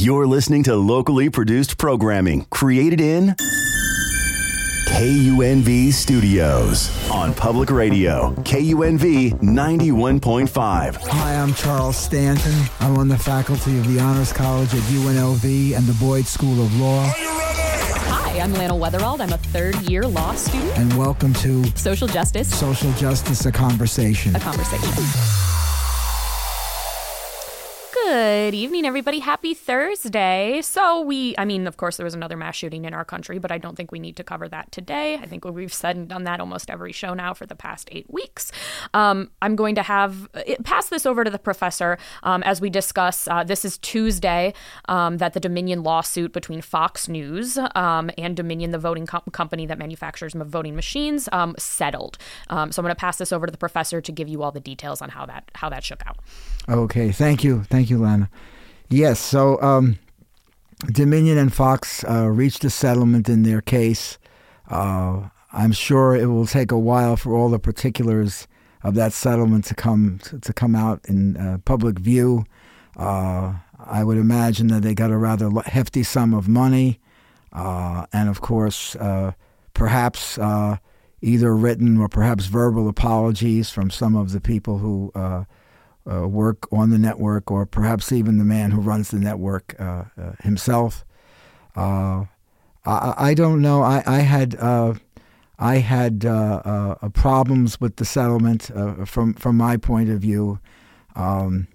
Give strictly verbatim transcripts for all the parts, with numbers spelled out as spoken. You're listening to locally produced programming created in K U N V Studios on public radio, K U N V ninety-one point five. Hi, I'm Charles Stanton. I'm on the faculty of the Honors College at U N L V and the Boyd School of Law. Hi, I'm Lana Wetherald. I'm a third-year law student. And welcome to Social Justice. Social Justice, a conversation. A conversation. Good evening, everybody. Happy Thursday. So we, I mean, of course, there was another mass shooting in our country, but I don't think we need to cover that today. I think we've said and done that almost every show now for the past eight weeks. Um, I'm going to have it, pass this over to the professor um, as we discuss. Uh, this is Tuesday um, that the Dominion lawsuit between Fox News um, and Dominion, the voting co- company that manufactures voting machines, um, settled. Um, so I'm going to pass this over to the professor to give you all the details on how that how that shook out. Okay. Thank you. Thank you, Lana. Yes, so um, Dominion and Fox uh, reached a settlement in their case. Uh, I'm sure it will take a while for all the particulars of that settlement to come to come out in uh, public view. Uh, I would imagine that they got a rather hefty sum of money, uh, and of course, uh, perhaps uh, either written or perhaps verbal apologies from some of the people who Uh, Uh, work on the network, or perhaps even the man who runs the network uh, uh, himself. Uh, I, I don't know. I had I had, uh, I had uh, uh, problems with the settlement uh, from from my point of view. Um,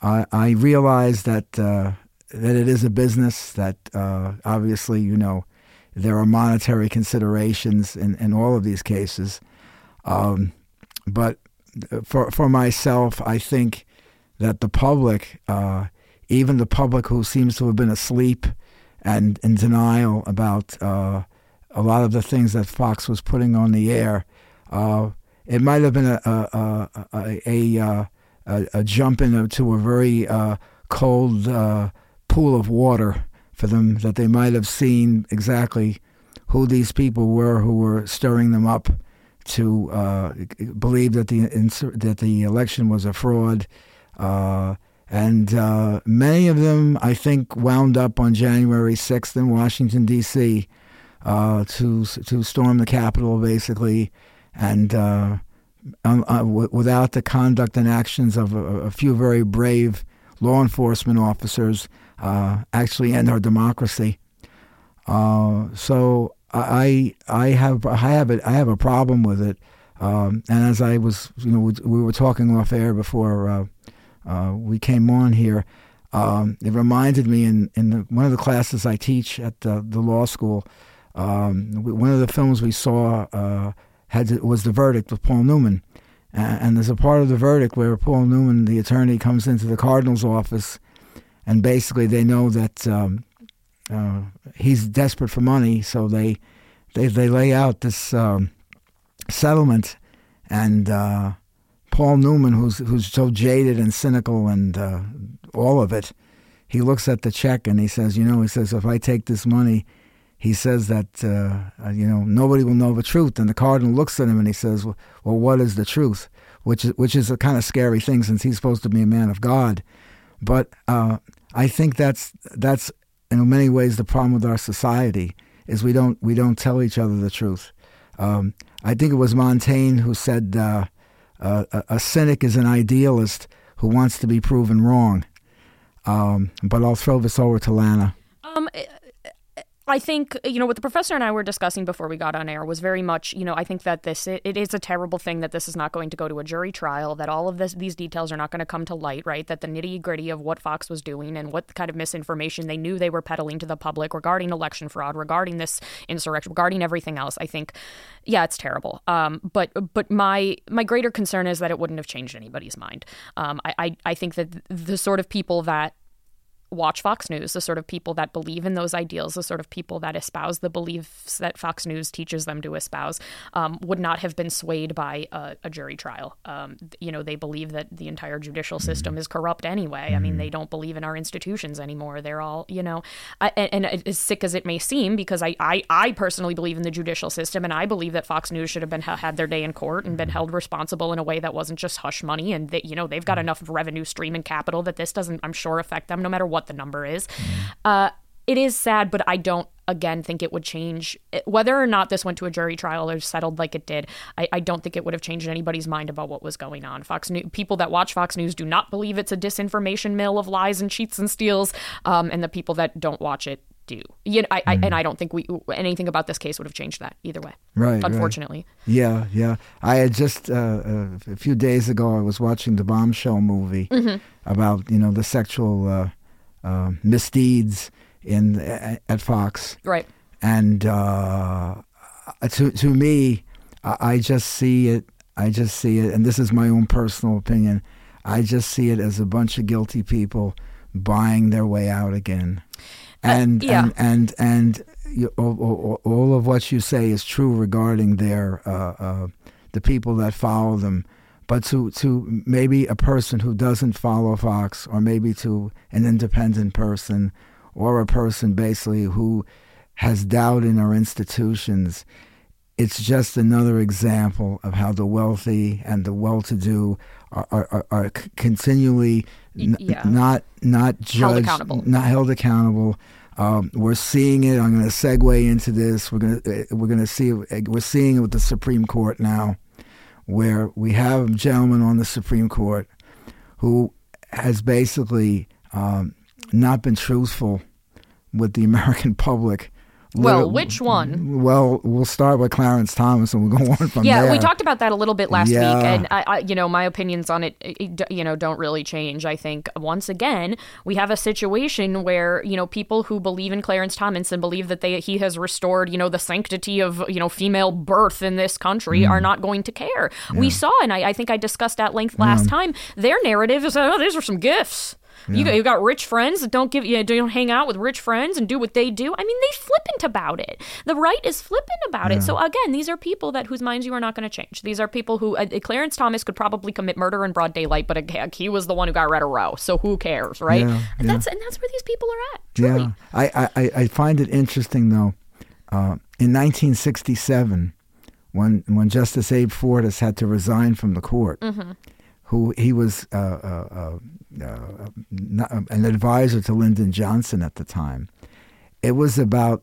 I, I realize that uh, that it is a business. That uh, obviously, you know, there are monetary considerations in, in all of these cases, um, but. For for myself, I think that the public, uh, even the public who seems to have been asleep and in denial about uh, a lot of the things that Fox was putting on the air, uh, it might have been a a a, a, a, a jump into a very uh, cold uh, pool of water for them, that they might have seen exactly who these people were who were stirring them up to uh, believe that the that the election was a fraud. Uh, and uh, many of them, I think, wound up on January sixth in Washington, D C uh, to to storm the Capitol, basically, and uh, un, uh, w- without the conduct and actions of a, a few very brave law enforcement officers, uh, actually end our democracy. Uh, so... I I have I have it I have a problem with it, um, and as I was you know we were talking off air before uh, uh, we came on here, um, it reminded me in in the, one of the classes I teach at the, the law school, um, we, one of the films we saw uh, had to, was The Verdict with Paul Newman, and, and there's a part of The Verdict where Paul Newman, the attorney, comes into the Cardinals' office, and basically they know that. Um, Uh, he's desperate for money, so they they, they lay out this um, settlement, and uh, Paul Newman, who's who's so jaded and cynical and uh, all of it, he looks at the check and he says, you know, he says, if I take this money, he says that uh, you know nobody will know the truth. And the cardinal looks at him and he says, well, well what is the truth? Which is which is a kind of scary thing, since he's supposed to be a man of God. But uh, I think that's that's. In many ways, the problem with our society is we don't we don't tell each other the truth. Um, I think it was Montaigne who said, uh, uh, "A cynic is an idealist who wants to be proven wrong." Um, but I'll throw this over to Lana. Um, it- I think, you know, what the professor and I were discussing before we got on air was very much, you know, I think that this, it, it is a terrible thing that this is not going to go to a jury trial, that all of this, these details are not going to come to light, right? That the nitty gritty of what Fox was doing and what kind of misinformation they knew they were peddling to the public regarding election fraud, regarding this insurrection, regarding everything else, I think, yeah, it's terrible. Um, but but my my greater concern is that it wouldn't have changed anybody's mind. Um, I, I, I think that the sort of people that watch Fox News, the sort of people that believe in those ideals, the sort of people that espouse the beliefs that Fox News teaches them to espouse, um, would not have been swayed by a, a jury trial. Um, you know, they believe that the entire judicial system is corrupt anyway. Mm-hmm. I mean, they don't believe in our institutions anymore. They're all, you know, I, and, and as sick as it may seem, because I, I, I personally believe in the judicial system, and I believe that Fox News should have been had their day in court and been held responsible in a way that wasn't just hush money, and that, you know, they've got enough revenue stream and capital that this doesn't, I'm sure, affect them no matter what what the number is. Uh, it is sad, but I don't, again, think it would change. Whether or not this went to a jury trial or settled like it did, I, I don't think it would have changed anybody's mind about what was going on. Fox News, people that watch Fox News do not believe it's a disinformation mill of lies and cheats and steals, um, and the people that don't watch it do. You know, I, I, mm. And I don't think we anything about this case would have changed that either way. Right. Unfortunately. Right. Yeah, yeah. I had just uh, a few days ago, I was watching the Bombshell movie mm-hmm. about, you know, the sexual uh, uh, misdeeds in at Fox. Right. And uh, to to me, I just see it. I just see it, and this is my own personal opinion. I just see it as a bunch of guilty people buying their way out again. And, uh, yeah. and and and you, all, all, all of what you say is true regarding their uh, uh, the people that follow them, but to to maybe a person who doesn't follow Fox, or maybe to an independent person, or a person basically who has doubt in our institutions, it's just another example of how the wealthy and the well-to-do are are, are continually n- yeah. not not judged, held accountable. not held accountable. Um, we're seeing it. I'm going to segue into this. We're going to we're going to see. We're seeing it with the Supreme Court now, where we have a gentleman on the Supreme Court who has basically Um, not been truthful with the American public. Well, which one? Well, we'll start with Clarence Thomas, and we'll go on from yeah, there. Yeah, we talked about that a little bit last yeah. week, and I, I, you know, my opinions on it, it, you know, don't really change. I think once again we have a situation where, you know, people who believe in Clarence Thomas and believe that they he has restored, you know, the sanctity of, you know, female birth in this country mm. are not going to care. Yeah. We saw, and I, I think I discussed at length last yeah. time, their narrative is, oh, these are some gifts. Yeah. You got, you got rich friends that don't give you don't hang out with rich friends and do what they do. I mean, they flippant about it. The right is flippant about yeah. it. So again, these are people that whose minds you are not going to change. These are people who uh, Clarence Thomas could probably commit murder in broad daylight, but uh, he was the one who got red a row. So who cares, right? Yeah, and yeah. that's and that's where these people are at. Truly. Yeah, I, I I find it interesting though. Uh, in nineteen sixty-seven, when when Justice Abe Fortas had to resign from the court. Mm-hmm. Who he was uh, uh, uh, uh, not, uh, an advisor to Lyndon Johnson at the time. It was about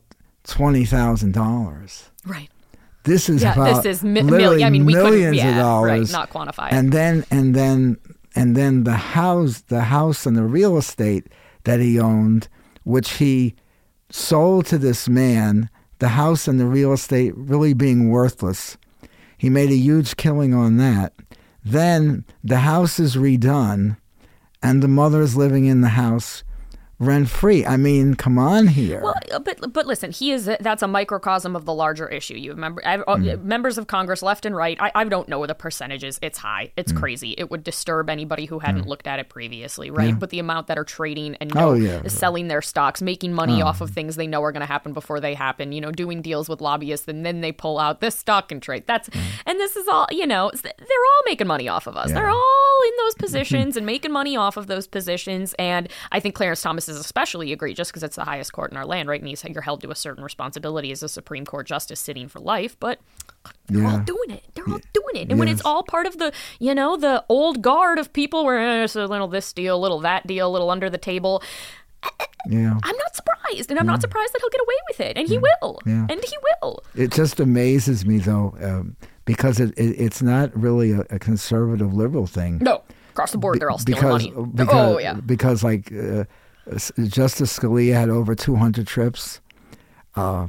twenty thousand dollars. Right. This is yeah, about this is mi- millions. I mean, we millions yeah, of dollars. Right, not quantified. And then and then and then the house, the house and the real estate that he owned, which he sold to this man. The house and the real estate really being worthless. He made a huge killing on that. Then the house is redone, and the mother is living in the house rent-free. I mean, come on here. Well, but but listen, he is a, that's a microcosm of the larger issue. You remember, I, mm. members of Congress, left and right. I, I don't know the percentages. It's high. It's mm. crazy. It would disturb anybody who hadn't mm. looked at it previously, right? Yeah. But the amount that are trading and no, oh, yeah. selling their stocks, making money oh. off of things they know are going to happen before they happen. You know, doing deals with lobbyists, and then they pull out this stock and trade. That's mm. and this is all. You know, they're all making money off of us. Yeah. They're all in those positions and making money off of those positions. And I think Clarence Thomas is especially egregious because it's the highest court in our land, right? And he's, you're held to a certain responsibility as a Supreme Court justice sitting for life, but they're yeah. all doing it. They're yeah. all doing it. And yes. when it's all part of the, you know, the old guard of people where it's a little this deal, little that deal, little under the table. Yeah. I'm not surprised. And I'm yeah. not surprised that he'll get away with it. And he yeah. will. Yeah. And he will. It just amazes me, though, um, because it, it, it's not really a, a conservative liberal thing. No. Across the board, they're all stealing because, money. Because, oh, yeah. Because, like, uh, Justice Scalia had over two hundred trips. Uh,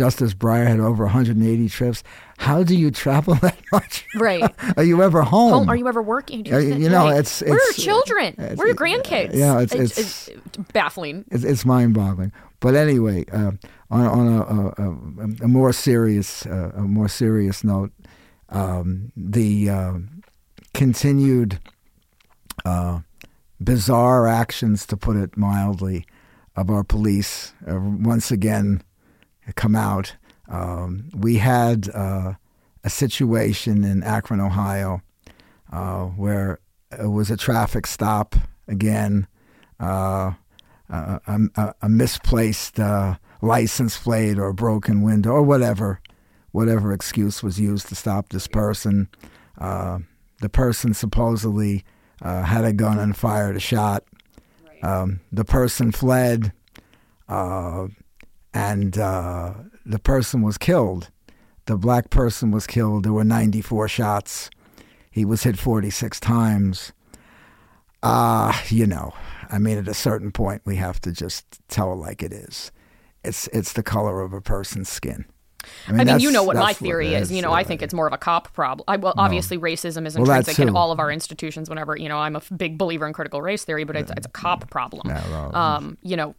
Justice Breyer had over one hundred eighty trips. How do you travel that much? Right. Are you ever home? home? Are you ever working? You, you know, right. it's, it's... We're your children. It's, We're your grandkids. Yeah, it's... It's, it's, it's baffling. It's, it's mind-boggling. But anyway, uh, on, on a, a, a more serious uh, a more serious note, um, the uh, continued... Uh, bizarre actions, to put it mildly, of our police uh, once again come out. Um, we had uh, a situation in Akron, Ohio, uh, where it was a traffic stop again, uh, a, a, a misplaced uh, license plate or a broken window or whatever, whatever excuse was used to stop this person. Uh, the person supposedly Uh, had a gun and fired a shot. Right. Um, the person fled, uh, and uh, the person was killed. The black person was killed. There were ninety-four shots. He was hit forty-six times. Ah, uh, you know, I mean, at a certain point, we have to just tell it like it is. It's it's the color of a person's skin. I mean, I mean you know what my theory what is. You know, I think it's more of a cop problem. I, well, no. Obviously, racism is intrinsic well, in all of our institutions. Whenever, you know, I'm a big believer in critical race theory, but it's, yeah. it's a cop problem. Yeah, well, um, you know,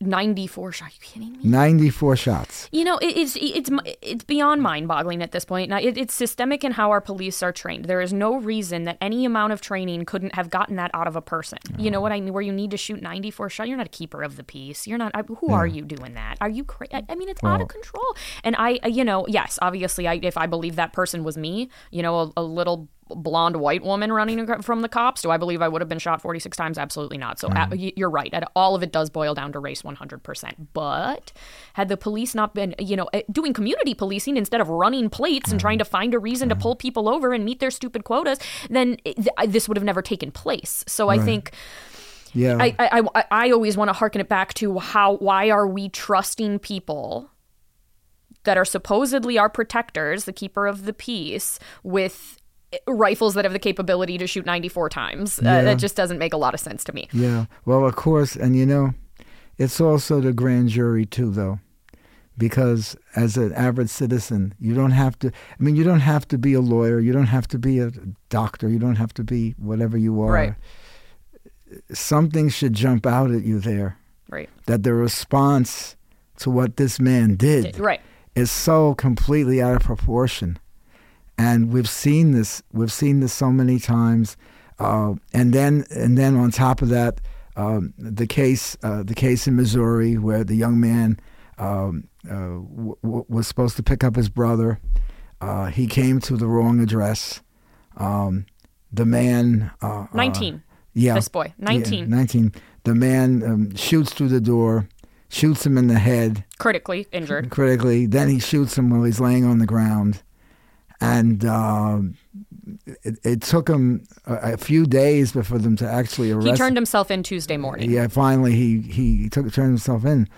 ninety-four shots. Are you kidding me? ninety-four shots. You know, it, it's it's it's beyond mind-boggling at this point. Now, it, it's systemic in how our police are trained. There is no reason that any amount of training couldn't have gotten that out of a person. Yeah. You know what I mean? Where you need to shoot ninety-four shots. You're not a keeper of the peace. You're not. Who yeah. are you doing that? Are you crazy? I mean, it's well, out of control. And I, you know, yes, obviously, I, if I believe that person was me, you know, a, a little blonde white woman running from the cops, do I believe I would have been shot forty-six times? Absolutely not. So mm. at, you're right. At, all of it does boil down to race one hundred percent. But had the police not been, you know, doing community policing instead of running plates mm. and trying to find a reason mm. to pull people over and meet their stupid quotas, then it, this would have never taken place. So right. I think... yeah, I, I, I, I always want to hearken it back to how, why are we trusting people that are supposedly our protectors, the keeper of the peace, with rifles that have the capability to shoot ninety-four times. Yeah. Uh, that just doesn't make a lot of sense to me. Yeah. Well, of course. And, you know, it's also the grand jury, too, though, because as an average citizen, you don't have to I mean, you don't have to be a lawyer. You don't have to be a doctor. You don't have to be whatever you are. Right. Something should jump out at you there. Right. That the response to what this man did. Right. Is so completely out of proportion, and we've seen this. We've seen this so many times, uh, and then and then on top of that, um, the case uh, the case in Missouri where the young man um, uh, w- w- was supposed to pick up his brother. Uh, he came to the wrong address. Um, the man, uh, nineteen. Uh, yeah, this boy, nineteen. Yeah, nineteen. The man um, shoots through the door. Shoots him in the head. Critically injured. Critically. Then he shoots him while he's laying on the ground. And uh, it, it took him a, a few days before them to actually arrest him. He turned himself in Tuesday morning. Yeah, finally he, he took turned himself in.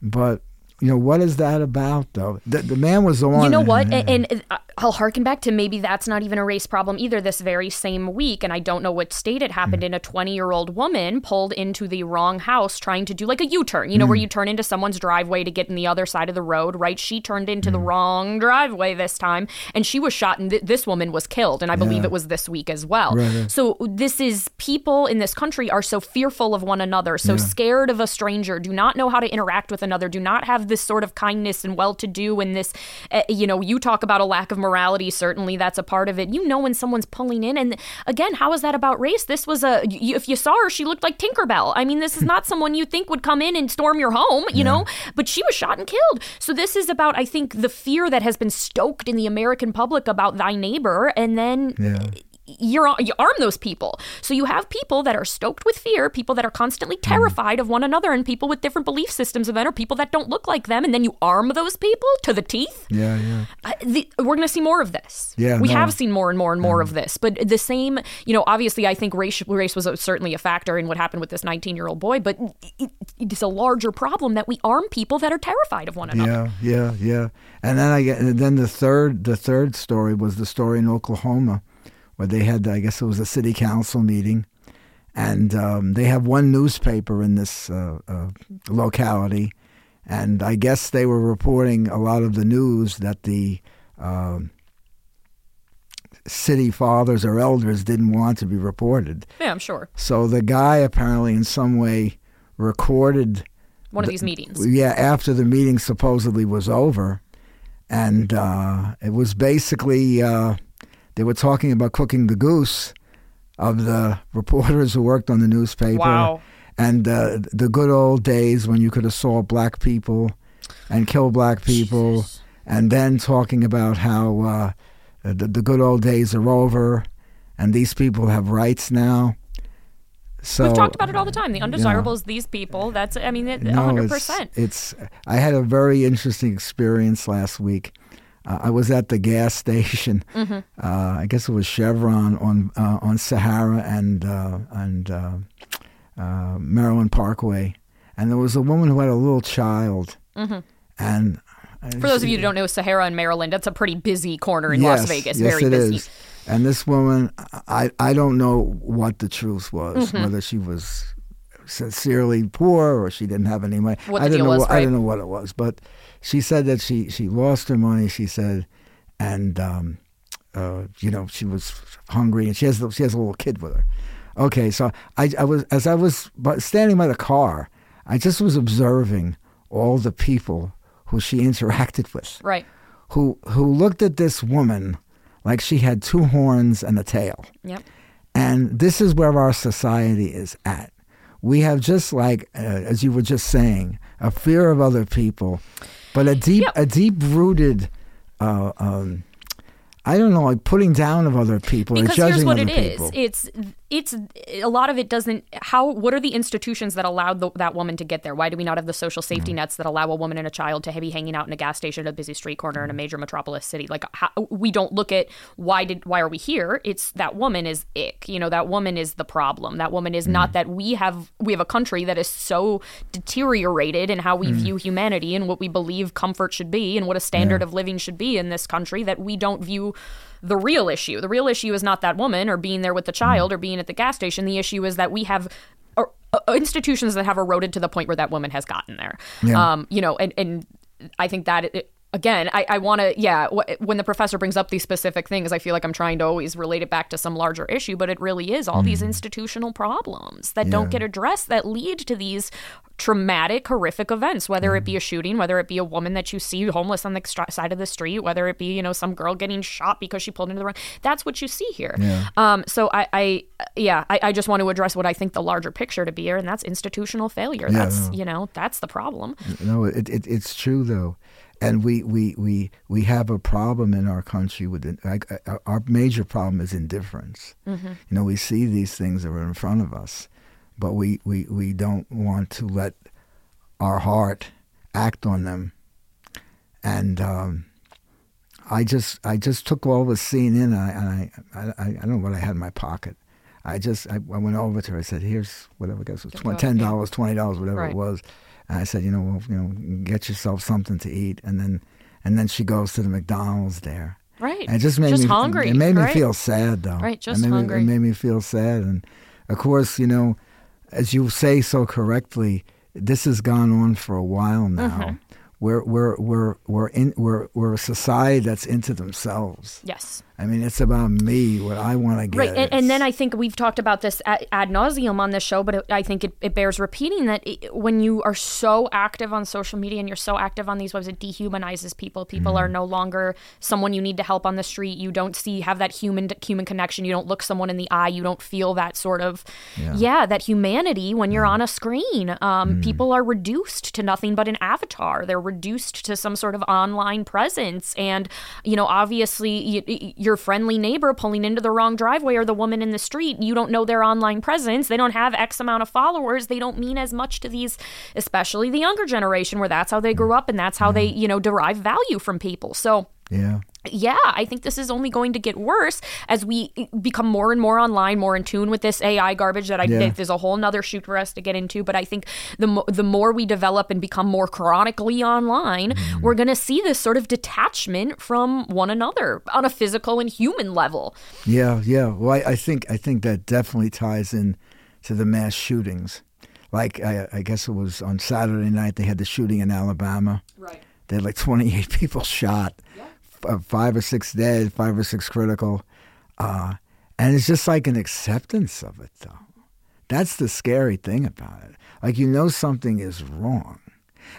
But... you know, what is that about, though? The, the man was on. You know what? And, and, and I'll harken back to maybe that's not even a race problem either. This very same week, and I don't know what state it happened mm. in, a twenty-year-old woman pulled into the wrong house trying to do like a U-turn, you know, mm. where you turn into someone's driveway to get in the other side of the road, right? She turned into mm. the wrong driveway this time, and she was shot, and th- this woman was killed, and I believe yeah. it was this week as well. Right, right. So this is, people in this country are so fearful of one another, so yeah. scared of a stranger, do not know how to interact with another, do not have this sort of kindness and well-to-do and this, uh, you know, you talk about a lack of morality. Certainly that's a part of it. You know when someone's pulling in. And again, how is that about race? This was a, you, if you saw her, she looked like Tinkerbell. I mean, this is not someone you think would come in and storm your home, you yeah. know, but she was shot and killed. So this is about, I think, the fear that has been stoked in the American public about thy neighbor. And then... yeah. You're, you arm those people. So you have people that are stoked with fear, people that are constantly terrified mm. of one another, and people with different belief systems of that, or people that don't look like them, and then you arm those people to the teeth. Yeah, yeah. Uh, the, we're going to see more of this. Yeah, we no. have seen more and more and more yeah. of this. But the same, you know, obviously I think race, race was a, certainly a factor in what happened with this nineteen-year-old boy, but it, it's a larger problem that we arm people that are terrified of one another. Yeah, yeah, yeah. And then I get, and then the third, the third story was the story in Oklahoma, where they had, I guess it was a city council meeting, and um, they have one newspaper in this uh, uh, locality, and I guess they were reporting a lot of the news that the uh, city fathers or elders didn't want to be reported. Yeah, I'm sure. So the guy apparently in some way recorded... one of the, these meetings. Yeah, after the meeting supposedly was over, and uh, it was basically... Uh, they were talking about cooking the goose of the reporters who worked on the newspaper. Wow. And uh, the good old days when you could assault black people and kill black people. Jesus. And then talking about how uh, the, the good old days are over and these people have rights now. So, we've talked about it all the time. The undesirables, yeah. these people. That's, I mean, it, no, one hundred percent. It's, it's, I had a very interesting experience last week. Uh, I was at the gas station. Mm-hmm. Uh, I guess it was Chevron on uh, on Sahara and uh, and uh, uh, Maryland Parkway, and there was a woman who had a little child. Mm-hmm. And uh, for those she, of you who don't know, Sahara in Maryland, that's a pretty busy corner in yes, Las Vegas. Yes, very it busy. Is. And this woman, I, I don't know what the truth was, mm-hmm. whether she was sincerely poor or she didn't have any money. What the deal was, right? I didn't know what it was, but she said that she, she lost her money, she said, and, um, uh, you know, she was hungry, and she has she has a little kid with her. Okay, so I, I was as I was standing by the car, I just was observing all the people who she interacted with, right? Who who looked at this woman like she had two horns and a tail. Yep. And this is where our society is at. We have just like, uh, as you were just saying, a fear of other people, but a deep, yep. a deep-rooted, uh, um, I don't know, like putting down of other people. Because here's what it is: it's it's a lot of it doesn't. How? What are the institutions that allowed the, that woman to get there? Why do we not have the social safety mm-hmm. nets that allow a woman and a child to be hanging out in a gas station, at a busy street corner, in a major metropolis city? Like how, we don't look at why did why are we here? It's that woman is ick. You know, that woman is the problem. That woman is mm-hmm. not that we have we have a country that is so deteriorated in how we mm-hmm. view humanity and what we believe comfort should be and what a standard yeah. of living should be in this country that we don't view. The real issue. The real issue is not that woman or being there with the child or being at the gas station. The issue is that we have institutions that have eroded to the point where that woman has gotten there. Yeah. Um, you know, and, and I think that it, again, I, I want to, yeah, w- when the professor brings up these specific things, I feel like I'm trying to always relate it back to some larger issue, but it really is all mm. these institutional problems that yeah. don't get addressed that lead to these traumatic, horrific events, whether it be a shooting, whether it be a woman that you see homeless on the st- side of the street, whether it be, you know, some girl getting shot because she pulled into the wrong. That's what you see here. Yeah. Um, so I, I yeah, I, I just want to address what I think the larger picture to be here, and that's institutional failure. Yeah, that's, no. you know, that's the problem. No, it, it it's true, though. And we, we, we, we have a problem in our country. With like, our major problem is indifference. Mm-hmm. You know, we see these things that are in front of us. But we, we, we don't want to let our heart act on them. And um, I just I just took all the scene in, and I, and I, I, I don't know what I had in my pocket. I just I, I went over to her. I said, here's whatever, I guess it was twenty dollars, ten dollars, twenty dollars, whatever right. it was. And I said, you know, well, you know, get yourself something to eat. And then and then she goes to the McDonald's there. Right. And it just made just me hungry. It made me right? feel sad though. Right. Just it hungry. Me, it made me feel sad. And of course, you know. As you say so correctly, this has gone on for a while now. Mm-hmm. We're we're we're we're in we're we're a society that's into themselves. Yes. I mean, it's about me, what I want to get. Right, and, and then I think we've talked about this ad, ad nauseum on this show, but it, I think it, it bears repeating that it, when you are so active on social media and you're so active on these websites, it dehumanizes people. People mm-hmm. are no longer someone you need to help on the street. You don't see, have that human human connection. You don't look someone in the eye. You don't feel that sort of, yeah, yeah that humanity when you're mm-hmm. on a screen. Um, mm-hmm. People are reduced to nothing but an avatar. They're reduced to some sort of online presence. And, you know, obviously, you, you your friendly neighbor pulling into the wrong driveway or the woman in the street, you don't know their online presence. They don't have X amount of followers. They don't mean as much to these, especially the younger generation, where that's how they grew up and that's how yeah. they, you know, derive value from people. So, yeah. Yeah, I think this is only going to get worse as we become more and more online, more in tune with this A I garbage that I yeah. think there's a whole nother shoot for us to get into. But I think the, mo- the more we develop and become more chronically online, mm-hmm. we're going to see this sort of detachment from one another on a physical and human level. Yeah, yeah. Well, I, I think I think that definitely ties in to the mass shootings. Like, I, I guess it was on Saturday night, they had the shooting in Alabama. Right. They had like twenty-eight people shot. Yeah. Five or six dead, five or six critical. Uh, and it's just like an acceptance of it, though. That's the scary thing about it. Like, you know something is wrong.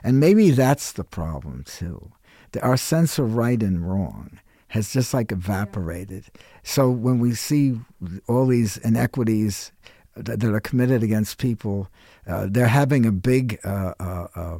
And maybe that's the problem, too. The, our sense of right and wrong has just, like, evaporated. Yeah. So when we see all these inequities that, that are committed against people, uh, they're having a big uh, uh, uh,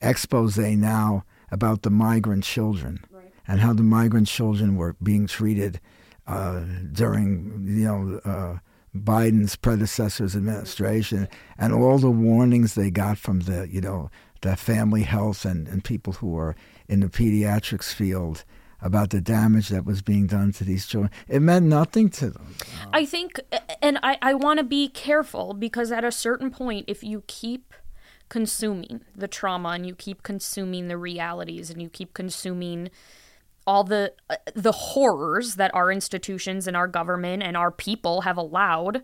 expose now about the migrant children. And how the migrant children were being treated uh, during, you know, uh, Biden's predecessor's administration, and all the warnings they got from the, you know, the family health and, and people who are in the pediatrics field about the damage that was being done to these children. It meant nothing to them. Uh, I think, and I, I want to be careful, because at a certain point, if you keep consuming the trauma and you keep consuming the realities and you keep consuming all the uh, the horrors that our institutions and our government and our people have allowed,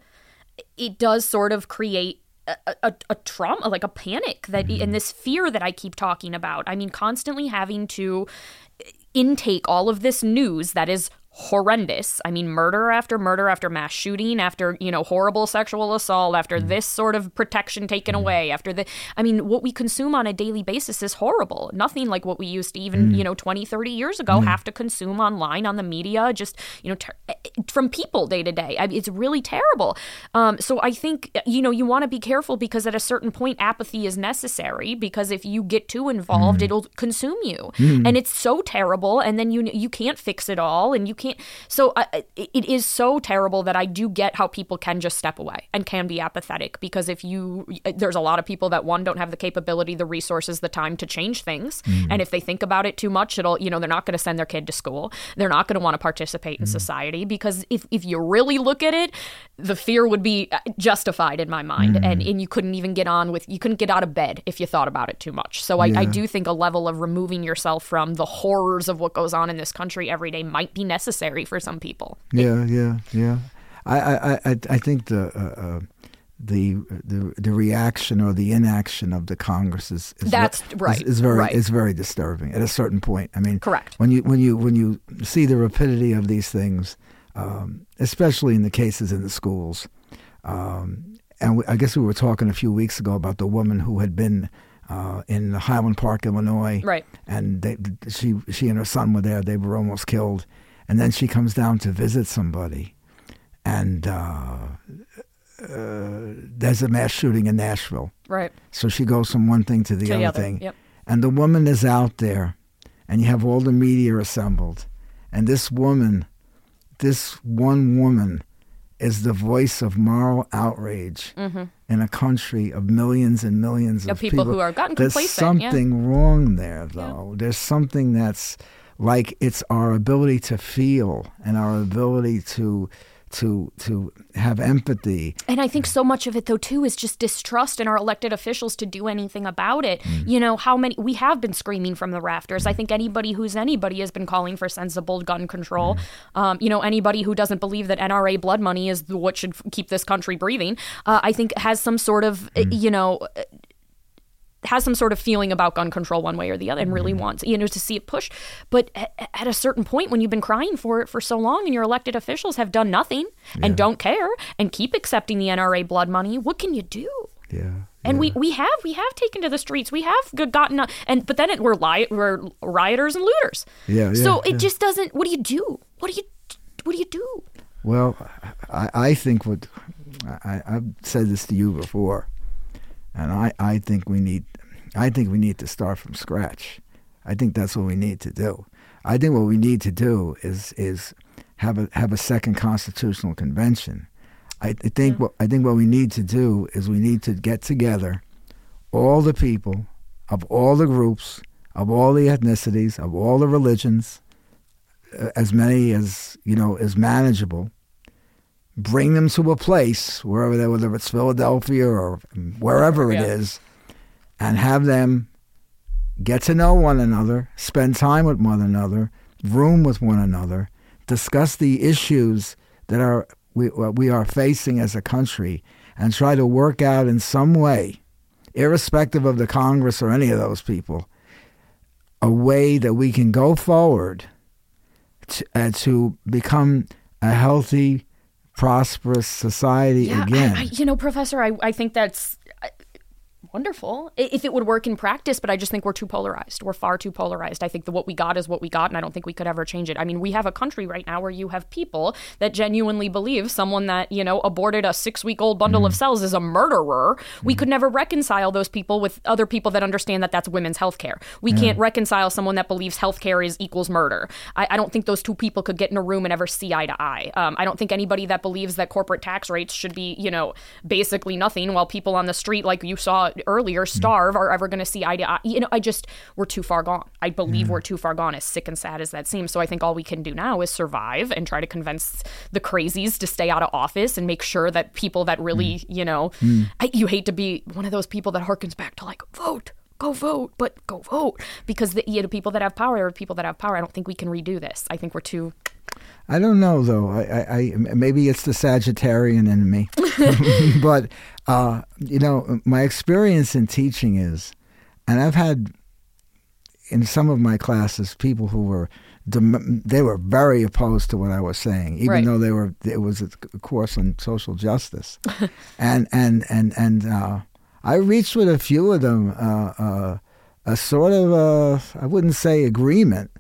it does sort of create a, a, a trauma, like a panic that mm-hmm. and this fear that I keep talking about. I mean, constantly having to intake all of this news that is horrendous. I mean, murder after murder after mass shooting after, you know, horrible sexual assault after this sort of protection taken mm. away after the, I mean, what we consume on a daily basis is horrible. Nothing like what we used to even, mm. you know, twenty, thirty years ago mm. have to consume online on the media, just, you know, ter- from people day to day. I mean, it's really terrible. Um, so I think, you know, you want to be careful, because at a certain point, apathy is necessary, because if you get too involved, mm. it'll consume you. Mm. And it's so terrible. And then you, you can't fix it all, and you can't. So uh, it is so terrible that I do get how people can just step away and can be apathetic, because if you there's a lot of people that, one, don't have the capability, the resources, the time to change things. Mm-hmm. And if they think about it too much, it'll, you know, they're not going to send their kid to school. They're not going to want to participate mm-hmm. in society, because if, if you really look at it, the fear would be justified in my mind. Mm-hmm. And, and you couldn't even get on with you couldn't get out of bed if you thought about it too much. So I, yeah. I do think a level of removing yourself from the horrors of what goes on in this country every day might be necessary. Necessary for some people. Yeah, yeah, yeah. I, I, I, I think the, uh, uh, the the the reaction or the inaction of the Congress is, is that's re- right. Is, is very right. is very disturbing at a certain point. I mean, correct. When you when you when you see the rapidity of these things, um, especially in the cases in the schools, um, and we, I guess we were talking a few weeks ago about the woman who had been. Uh, in Highland Park, Illinois, right? And they, she she and her son were there. They were almost killed, and then she comes down to visit somebody, and uh, uh, there's a mass shooting in Nashville, right? So she goes from one thing to the, to other, the other thing, yep. And the woman is out there, and you have all the media assembled, and this woman, this one woman, is the voice of moral outrage mm-hmm. in a country of millions and millions of, of people, people who are gotten complacent. There's something yeah. wrong there, though. Yeah. There's something that's like it's our ability to feel and our ability to to to have empathy. And I think so much of it, though, too, is just distrust in our elected officials to do anything about it. Mm-hmm. You know, how many we have been screaming from the rafters. I think anybody who's anybody has been calling for sensible gun control. Mm-hmm. Um, you know, anybody who doesn't believe that N R A blood money is what should keep this country breathing, uh, I think has some sort of, mm-hmm. you know, has some sort of feeling about gun control one way or the other, and really wants, you know, to see it pushed. But at, at a certain point, when you've been crying for it for so long and your elected officials have done nothing yeah. and don't care and keep accepting the N R A blood money, what can you do? Yeah. And yeah. we we have we have taken to the streets. We have gotten a, and but then it, we're li- we're rioters and looters. Yeah. yeah so it yeah. just doesn't. What do you do? What do you what do you do? Well, I, I think what I, I've said this to you before. And I, I think we need, I think we need to start from scratch. I think that's what we need to do. I think what we need to do is is have a have a second constitutional convention. I think yeah. what I think what we need to do is we need to get together, all the people, of all the groups, of all the ethnicities, of all the religions, as many as you know is manageable. Bring them to a place, wherever they, whether it's Philadelphia or wherever it yeah. is, and have them get to know one another, spend time with one another, room with one another, discuss the issues that are we we are facing as a country, and try to work out in some way, irrespective of the Congress or any of those people, a way that we can go forward to, uh, to become a healthy, prosperous society yeah, again. I, I, you know, Professor, I, I think that's wonderful if it would work in practice, but I just think we're too polarized. We're far too polarized. I think that what we got is what we got, and I don't think we could ever change it. I mean, we have a country right now where you have people that genuinely believe someone that, you know, aborted a six-week-old bundle mm. of cells is a murderer. Mm. We could never reconcile those people with other people that understand that that's women's health care. We yeah. can't reconcile someone that believes health care is equals murder. I, I don't think those two people could get in a room and ever see eye to eye. Um, I don't think anybody that believes that corporate tax rates should be, you know, basically nothing, while people on the street like you saw earlier, starve, mm-hmm. are ever going to see eye to eye. You know, I just, we're too far gone. I believe mm-hmm. we're too far gone, as sick and sad as that seems. So I think all we can do now is survive and try to convince the crazies to stay out of office and make sure that people that really, mm-hmm. you know, mm-hmm. I, you hate to be one of those people that harkens back to like, vote. Go vote, but go vote. Because the you know, people that have power are people that have power. I don't think we can redo this. I think we're too... I don't know, though. I, I, I maybe it's the Sagittarian in me. But, uh, you know, my experience in teaching is, and I've had in some of my classes people who were, they were very opposed to what I was saying, even right. though they were, it was a course on social justice. and, and, and, and, uh, I reached with a few of them uh, uh, a sort of, a, I wouldn't say agreement,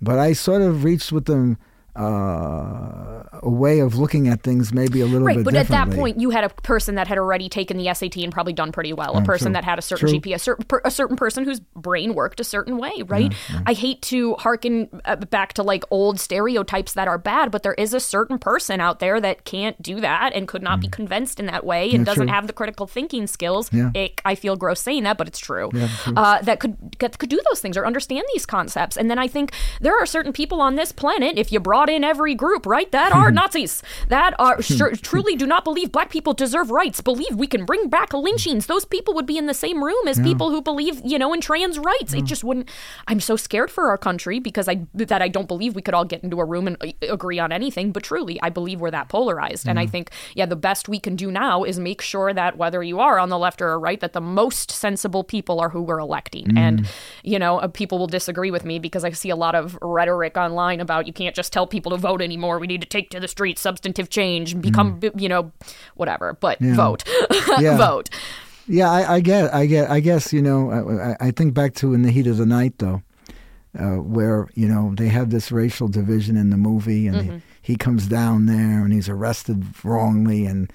but I sort of reached with them uh, a way of looking at things maybe a little right, bit differently. Right, but at that point, you had a person that had already taken the S A T and probably done pretty well, a oh, person true. that had a certain true. G P A, a certain, per, a certain person whose brain worked a certain way, right? Yeah, yeah. I hate to hearken back to like old stereotypes that are bad, but there is a certain person out there that can't do that and could not mm. be convinced in that way and yeah, doesn't true. have the critical thinking skills. Yeah. It, I feel gross saying that, but it's true. Yeah, true. Uh, that could that could do those things or understand these concepts. And then I think there are certain people on this planet, if you brought in every group, right? That are Nazis. That are sure, truly do not believe black people deserve rights. Believe we can bring back lynchings. Those people would be in the same room as yeah. people who believe, you know, in trans rights. Yeah. It just wouldn't. I'm so scared for our country because I that I don't believe we could all get into a room and uh, agree on anything. But truly, I believe we're that polarized. Yeah. And I think, yeah, the best we can do now is make sure that whether you are on the left or right, that the most sensible people are who we're electing. Mm. And, you know, uh, people will disagree with me because I see a lot of rhetoric online about you can't just tell people people to vote anymore. We need to take to the streets, substantive change, and become, mm. you know, whatever. But yeah. vote, yeah. vote. Yeah, I, I get, I get, I guess, you know, I, I think back to In the Heat of the Night, though, uh, where, you know, they have this racial division in the movie, and mm-hmm. he, he comes down there and he's arrested wrongly, and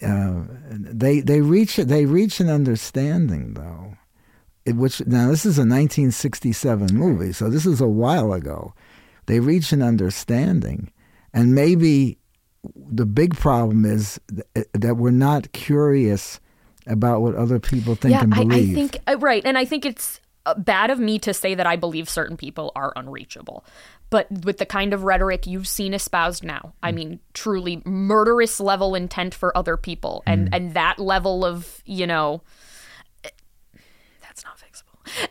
uh, they they reach they reach an understanding though, which now this is a nineteen sixty-seven movie, so this is a while ago. They reach an understanding. And maybe the big problem is th- that we're not curious about what other people think yeah, and believe. I, I think, uh, right. And I think it's bad of me to say that I believe certain people are unreachable. But with the kind of rhetoric you've seen espoused now, I mean, truly murderous level intent for other people. And, mm. and that level of, you know, that's not fixable.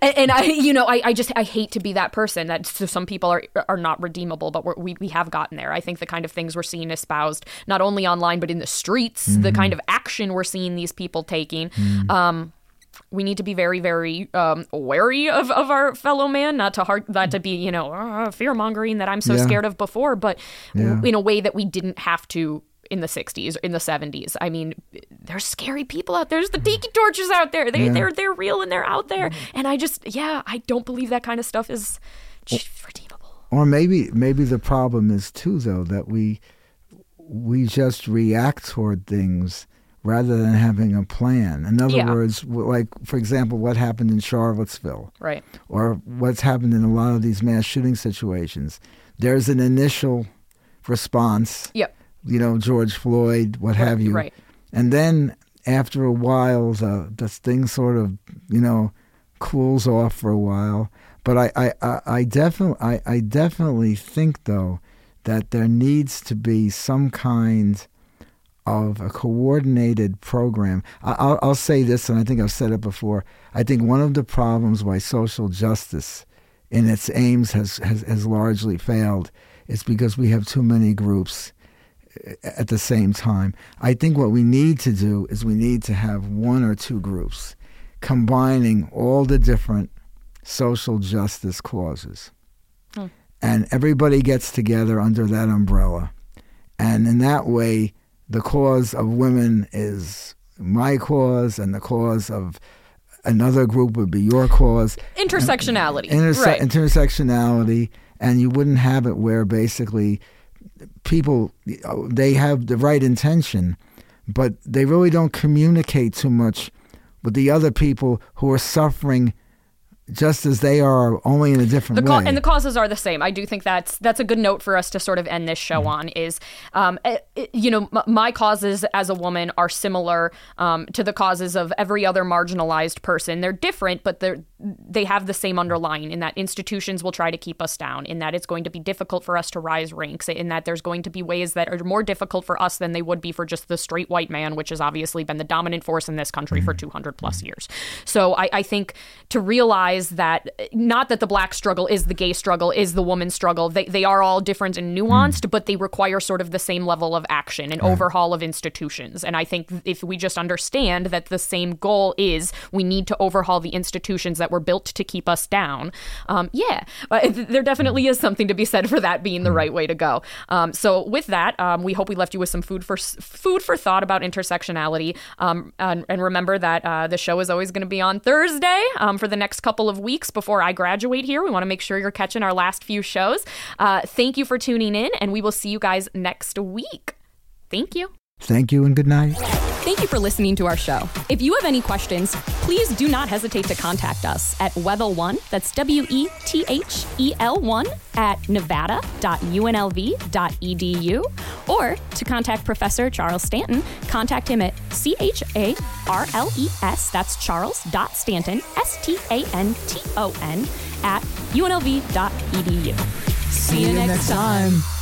And, and I, you know, I, I just I hate to be that person that so some people are are not redeemable, but we're, we we have gotten there. I think the kind of things we're seeing espoused not only online but in the streets, mm-hmm. the kind of action we're seeing these people taking. Mm-hmm. Um, we need to be very, very um, wary of, of our fellow man, not to hard, not to be, you know, uh, fear mongering that I'm so yeah. scared of before, but yeah. w- in a way that we didn't have to. In the sixties, in the seventies. I mean, there's scary people out there. There's the tiki torches out there. They, yeah. They're they're real and they're out there. And I just, yeah, I don't believe that kind of stuff is redeemable. Or maybe maybe the problem is too, though, that we we just react toward things rather than having a plan. In other yeah. words, like, for example, what happened in Charlottesville. Right. Or what's happened in a lot of these mass shooting situations. There's an initial response. Yep. You know, George Floyd, what have you. Right. And then after a while, the, the thing sort of, you know, cools off for a while. But I, I, I, I, defi- I, I definitely think, though, that there needs to be some kind of a coordinated program. I, I'll, I'll say this, and I think I've said it before. I think one of the problems why social justice in its aims has, has, has largely failed is because we have too many groups at the same time. I think what we need to do is we need to have one or two groups combining all the different social justice causes. Hmm. And everybody gets together under that umbrella. And in that way, the cause of women is my cause, and the cause of another group would be your cause. Intersectionality. Interse- right. Intersectionality. And you wouldn't have it where basically people, they have the right intention, but they really don't communicate too much with the other people who are suffering just as they are, only in a different the ca- way. And the causes are the same. I do think that's that's a good note for us to sort of end this show mm-hmm. on is, um, it, you know, m- my causes as a woman are similar um, to the causes of every other marginalized person. They're different, but they're, they have the same underlying in that institutions will try to keep us down, in that it's going to be difficult for us to rise ranks, in that there's going to be ways that are more difficult for us than they would be for just the straight white man, which has obviously been the dominant force in this country mm-hmm. for two hundred plus mm-hmm. years. So I, I think to realize that not that the black struggle is the gay struggle, is the woman's struggle. They they are all different and nuanced, mm. but they require sort of the same level of action and right. overhaul of institutions. And I think if we just understand that the same goal is we need to overhaul the institutions that were built to keep us down, um, yeah, uh, there definitely is something to be said for that being the right way to go. Um, so with that, um, we hope we left you with some food for food for thought about intersectionality. Um, and, and remember that uh, the show is always going to be on Thursday um, for the next couple of weeks before I graduate here. We want to make sure you're catching our last few shows. Uh, thank you for tuning in, and we will see you guys next week. Thank you. Thank you and good night. Thank you for listening to our show. If you have any questions, please do not hesitate to contact us at Wethel one, that's W E T H E L one, at nevada dot U N L V dot E D U, or to contact Professor Charles Stanton, contact him at C H A R L E S, that's charles dot stanton, S T A N T O N, at U N L V dot E D U. See you next time.